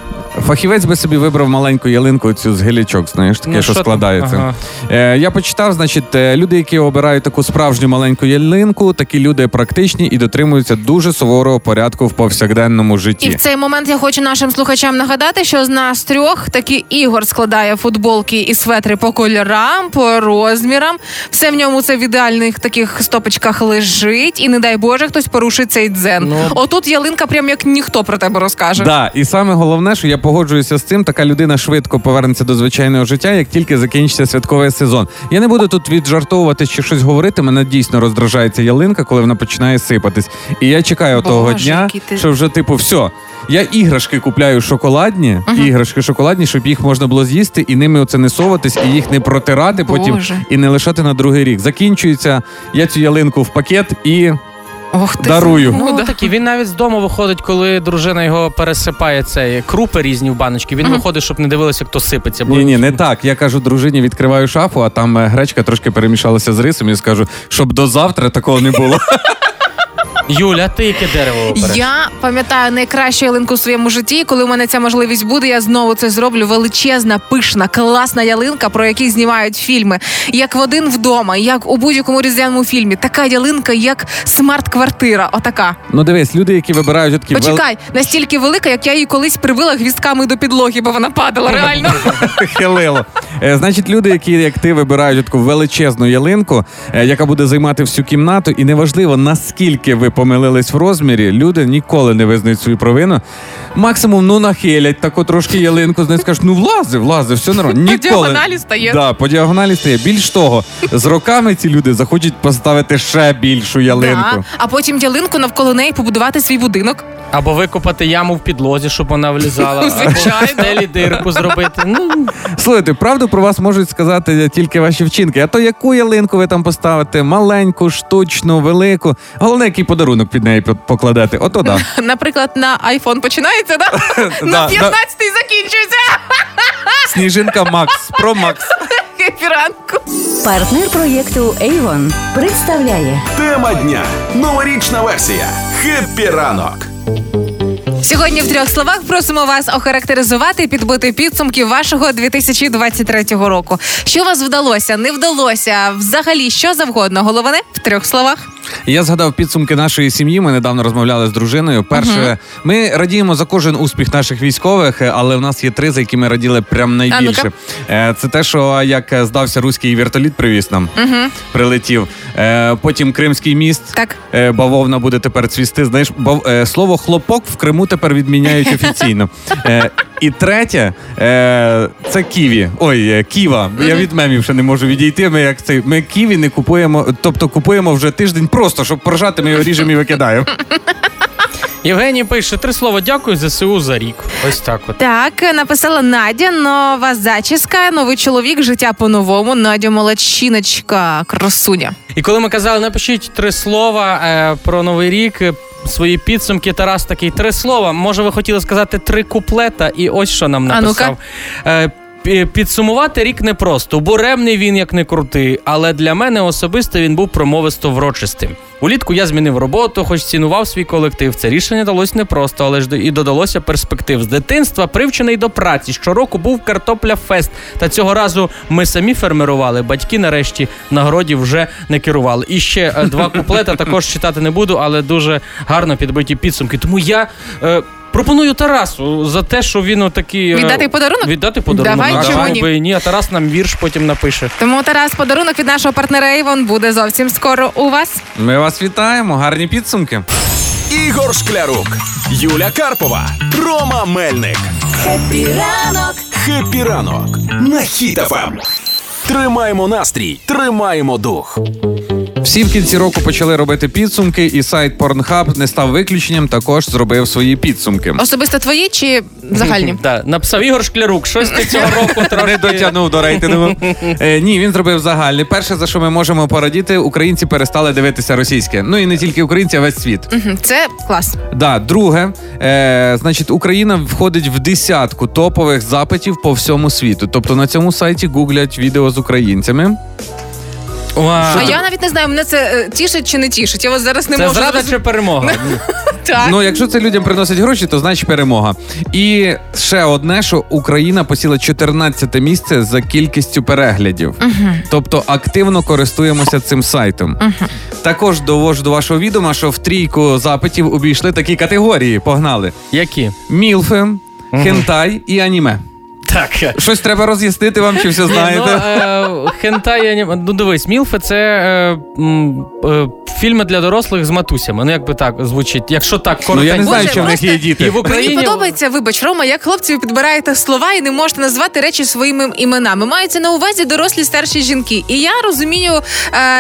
Фахівець би собі вибрав маленьку ялинку цю з гілячок, знаєш, таке, ну, що, що складається. Ага. Е, я почитав, значить, люди, які обирають таку справжню маленьку ялинку, такі люди практичні і дотримуються дуже суворого порядку в повсякденному житті. І в цей момент я хочу нашим слухачам нагадати, що з нас трьох таки Ігор складає футболки і светри по кольорам, по розмірам. Все в ньому це в ідеальних таких стопочках лежить, і не дай Боже, хтось порушить цей дзен. Ну... Отут ялинка прям як ніхто про тебе розкаже. Да, і саме головне, що я погоджуюся з цим, така людина швидко повернеться до звичайного життя, як тільки закінчиться святковий сезон. Я не буду тут віджартовувати чи щось говорити, мене дійсно роздражається ялинка, коли вона починає сипатись. І я чекаю Боже, того дня, ти... що вже типу, все, я іграшки купляю шоколадні, uh-huh. іграшки шоколадні, щоб їх можна було з'їсти і ними оце не соватись, і їх не протирати Боже. Потім і не лишати на другий рік. Закінчується, я цю ялинку в пакет і... Ох, ти дарую. З... Ну, так. Він навіть з дому виходить, коли дружина його пересипає цей крупи різні в баночки. Він mm-hmm. виходить, щоб не дивилися, хто сипеться. Ні, ні, не так. Я кажу, дружині, відкриваю шафу, а там гречка трошки перемішалася з рисом і скажу, щоб до завтра такого не було. Юля, ти яке дерево обереш? Я пам'ятаю найкращу ялинку в своєму житті. Коли у мене ця можливість буде, я знову це зроблю. Величезна, пишна, класна ялинка, про які знімають фільми. Як в «Один вдома», як у будь-якому різдвяному фільмі. Така ялинка, як смарт-квартира. Отака. Ну дивись, люди, які вибирають такі... Почекай, вел... настільки велика, як я її колись прибила гвіздками до підлоги, бо вона падала, реально. Хилило. Значить, люди, які, як ти, вибирають таку величезну ялинку, яка буде займати всю кімнату, і неважливо, наскільки ви помилились в розмірі, люди ніколи не визнають свою провину. Максимум, ну, нахилять таку трошки ялинку, з неї скажуть, ну, влази, влази, все нормально. Ніколи. По діагоналі стає. Да, по діагоналі стає. Більш того, з роками ці люди захочуть поставити ще більшу ялинку. Да. А потім ялинку навколо неї побудувати свій будинок. Або викопати яму в підлозі, щоб вона влізала. Звичайно. Або дирку зробити. Ну. Слухайте, правду про вас можуть сказати тільки ваші вчинки. А то яку ялинку ви там поставите? Маленьку, штучну, велику. Головне, який подарунок під неї покладати. Ото да. Наприклад, на айфон починається, да? На п'ятнадцятий закінчується. Сніжинка Макс. Про Макс. Хеппі ранку. Партнер проєкту Avon представляє. Тема дня. Новорічна версія. Хеппі ранок. Сьогодні в трьох словах просимо вас охарактеризувати і підбити підсумки вашого дві тисячі двадцять третього року. Що вас вдалося, не вдалося, взагалі що завгодно, головне в трьох словах. Я згадав підсумки нашої сім'ї, ми недавно розмовляли з дружиною. Перше, uh-huh. ми радіємо за кожен успіх наших військових, але в нас є три, за які ми раділи прям найбільше. Uh-huh. Це те, що, як здався, руський вертоліт привіз нам, uh-huh. прилетів. Потім Кримський міст, так. бавовна буде тепер цвісти. Знаєш, бав... слово «хлопок» в Криму тепер відміняють офіційно. І третє, це ківі. Ой, ківа. Uh-huh. Я від мемів ще не можу відійти. Ми, як цей... ми ківі не купуємо, тобто купуємо вже тиждень просто, щоб поржати, ми його ріжемо і викидаємо. Євгеній пише, три слова «Дякую ЗСУ за рік». Ось так от. Так, написала Надя, нова зачіска, новий чоловік, життя по-новому. Надя молодчиночка, красуня. І коли ми казали, напишіть три слова е, про Новий рік, свої підсумки, Тарас такий, три слова. Може, ви хотіли сказати три куплета, і ось що нам написав. А ну-ка. Підсумувати рік непросто. Буремний він, як не крутий, але для мене особисто він був промовисто врочистим. Улітку я змінив роботу, хоч цінував свій колектив. Це рішення далось непросто, але ж і додалося перспектив. З дитинства привчений до праці. Щороку був картопля-фест. Та цього разу ми самі фермерували. Батьки нарешті на городі вже не керували. І ще два куплета також читати не буду, але дуже гарно підбиті підсумки. Тому я... Е- Пропоную Тарасу за те, що він отакий... Віддати подарунок? Віддати подарунок. Давай, Давай чому ні? Би, ні. А Тарас нам вірш потім напише. Тому, Тарас, подарунок від нашого партнера Avon буде зовсім скоро у вас. Ми вас вітаємо. Гарні підсумки. Ігор Шклярук, Юля Карпова, Рома Мельник. Хеппі ранок. Хеппі ранок. На Хіт еф ем. Тримаємо настрій, тримаємо дух. Всі в кінці року почали робити підсумки, і сайт Pornhub не став виключенням, також зробив свої підсумки. Особисто твої чи загальні? Так, написав Ігор Шклярук, щось ти цього року трошки... Не дотягнув до рейтингу. Ні, він зробив загальний. Перше, за що ми можемо порадіти, українці перестали дивитися російське. Ну і не тільки українці, а весь світ. Це клас. Так, друге, значить, Україна входить в десятку топових запитів по всьому світу. Тобто на цьому сайті гуглять відео з українцями. Wow. А я навіть не знаю, мене це тішить чи не тішить. Я вас зараз не це можу... Це зрада роз... чи перемога? Так. Ну, якщо це людям приносить гроші, то значить перемога. І ще одне, що Україна посіла чотирнадцяте місце за кількістю переглядів. Uh-huh. Тобто активно користуємося цим сайтом. Uh-huh. Також довожу до вашого відома, що в трійку запитів обійшли такі категорії. Погнали. Які? Мілфи, uh-huh. хентай і аніме. Так. Щось треба роз'яснити вам, чи все знаєте. Ну, е, хентай, аніме... Ну, дивись, мілфи – це е, е, фільми для дорослих з матусями. Ну, як би так звучить. Якщо так, коротко. Ну, я не знаю, Боже, чи в них є діти. В Україні... Мені подобається, вибач, Рома, як хлопці ви підбираєте слова і не можете назвати речі своїми іменами. Маються на увазі дорослі, старші жінки. І я розумію,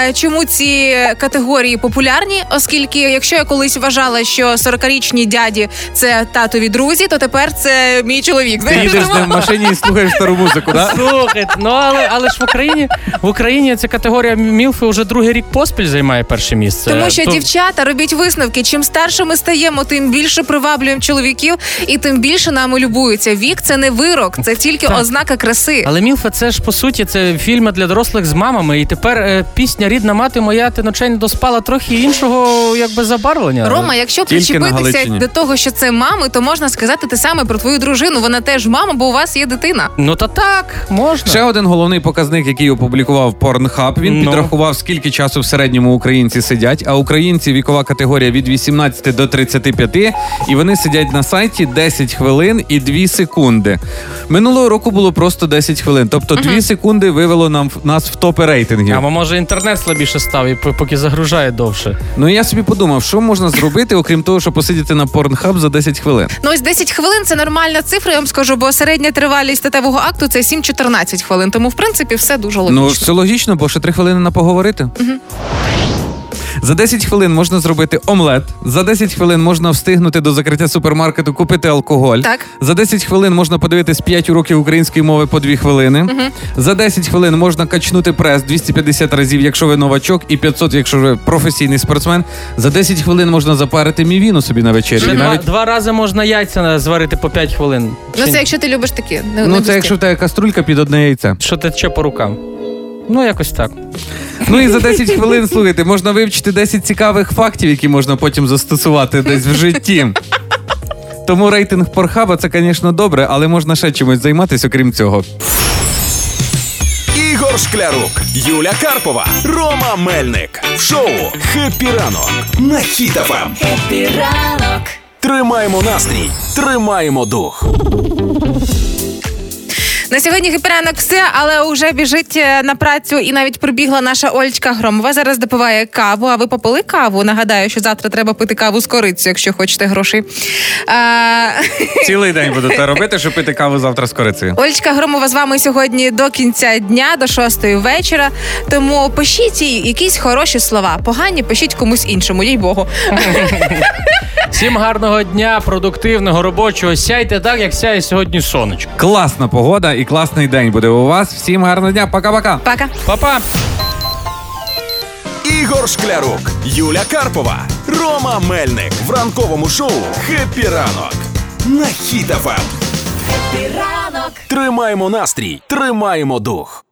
е, чому ці категорії популярні, оскільки, якщо я колись вважала, що сорокарічні дяді – це татові друзі, то тепер це мій чоловік. Знаєш, ти їдеш в машині і слухаєш стару музику, так? Слухай, ну але, але ж в Україні, в Україні ця категорія мілфи вже другий рік поспіль займає перше місце. місце. Тому що, Тут... дівчата, робіть висновки. Чим старше ми стаємо, тим більше приваблюємо чоловіків і тим більше нами любуються. Вік – це не вирок, це тільки так. ознака краси. Але Мілфа – це ж, по суті, це фільми для дорослих з мамами. І тепер е, пісня «Рідна мати моя, ти ночей не доспала» трохи іншого, якби, забарвлення. Рома, якщо причепитися до того, що це мами, то можна сказати те саме про твою дружину. Вона теж мама, бо у вас є дитина. Ну, то так, можна. Ще один головний показник, який опублікував Pornhub. Він ну. підрахував, скільки часу в середньому українці сидять, а українці вікова категорія від вісімнадцяти до тридцяти п'яти, і вони сидять на сайті десять хвилин і дві секунди. Минулого року було просто десять хвилин, тобто uh-huh. дві секунди вивело нам, нас в топи рейтингів. А може інтернет слабіше став і поки загружає довше. Ну я собі подумав, що можна зробити, окрім того, що посидіти на Pornhub за десять хвилин. Ну ось десять хвилин – це нормальна цифра, я вам скажу, бо середня тривалість статевого акту – це сім-чотирнадцять хвилин, тому в принципі все дуже логічно. Ну все логічно, бо ще три хвилини на поговорити. Угу. За десять хвилин можна зробити омлет, за десять хвилин можна встигнути до закриття супермаркету купити алкоголь. Так. За десять хвилин можна подивитись п'ять уроків української мови по дві хвилини. Угу. За десять хвилин можна качнути прес двісті п'ятдесят разів, якщо ви новачок, і п'ятсот, якщо ви професійний спортсмен. За десять хвилин можна запарити мівіну собі на вечері. І навіть... Два рази можна яйця зварити по п'ять хвилин. Ну це якщо ти любиш такі. Не, ну не це якщо в тебе каструлька під одне яйце. Що тече по рукам. Ну, якось так. Ну і за десять хвилин, слухайте, можна вивчити десять цікавих фактів, які можна потім застосувати десь в житті. Тому рейтинг Порнхаба – це, звісно, добре, але можна ще чимось займатися, окрім цього. Ігор Шклярук, Юля Карпова, Рома Мельник. В шоу «Хеппі ранок» на Хіт ФМ. Хеппі ранок. Тримаємо настрій, тримаємо дух. На сьогодні «Хеппі ранок» все, але вже біжить на працю і навіть прибігла наша Олечка Громова. Зараз допиває каву, а ви попили каву? Нагадаю, що завтра треба пити каву з корицею, якщо хочете гроші. А... Цілий день будете робити, щоб пити каву завтра з корицею. Олечка Громова з вами сьогодні до кінця дня, до шостої вечора. Тому пишіть їй якісь хороші слова. Погані пишіть комусь іншому, їй-богу. Всім гарного дня, продуктивного, робочого. Сяйте так, як сяє сьогодні сонечко. Класна погода і класний день буде у вас. Всім гарного дня. Пока-пока. Пока. Па-па. Ігор Шклярук, Юля Карпова, Рома Мельник. В ранковому шоу «Хеппі ранок» на Хіт ФМ. Хеппі ранок. Тримаємо настрій, тримаємо дух.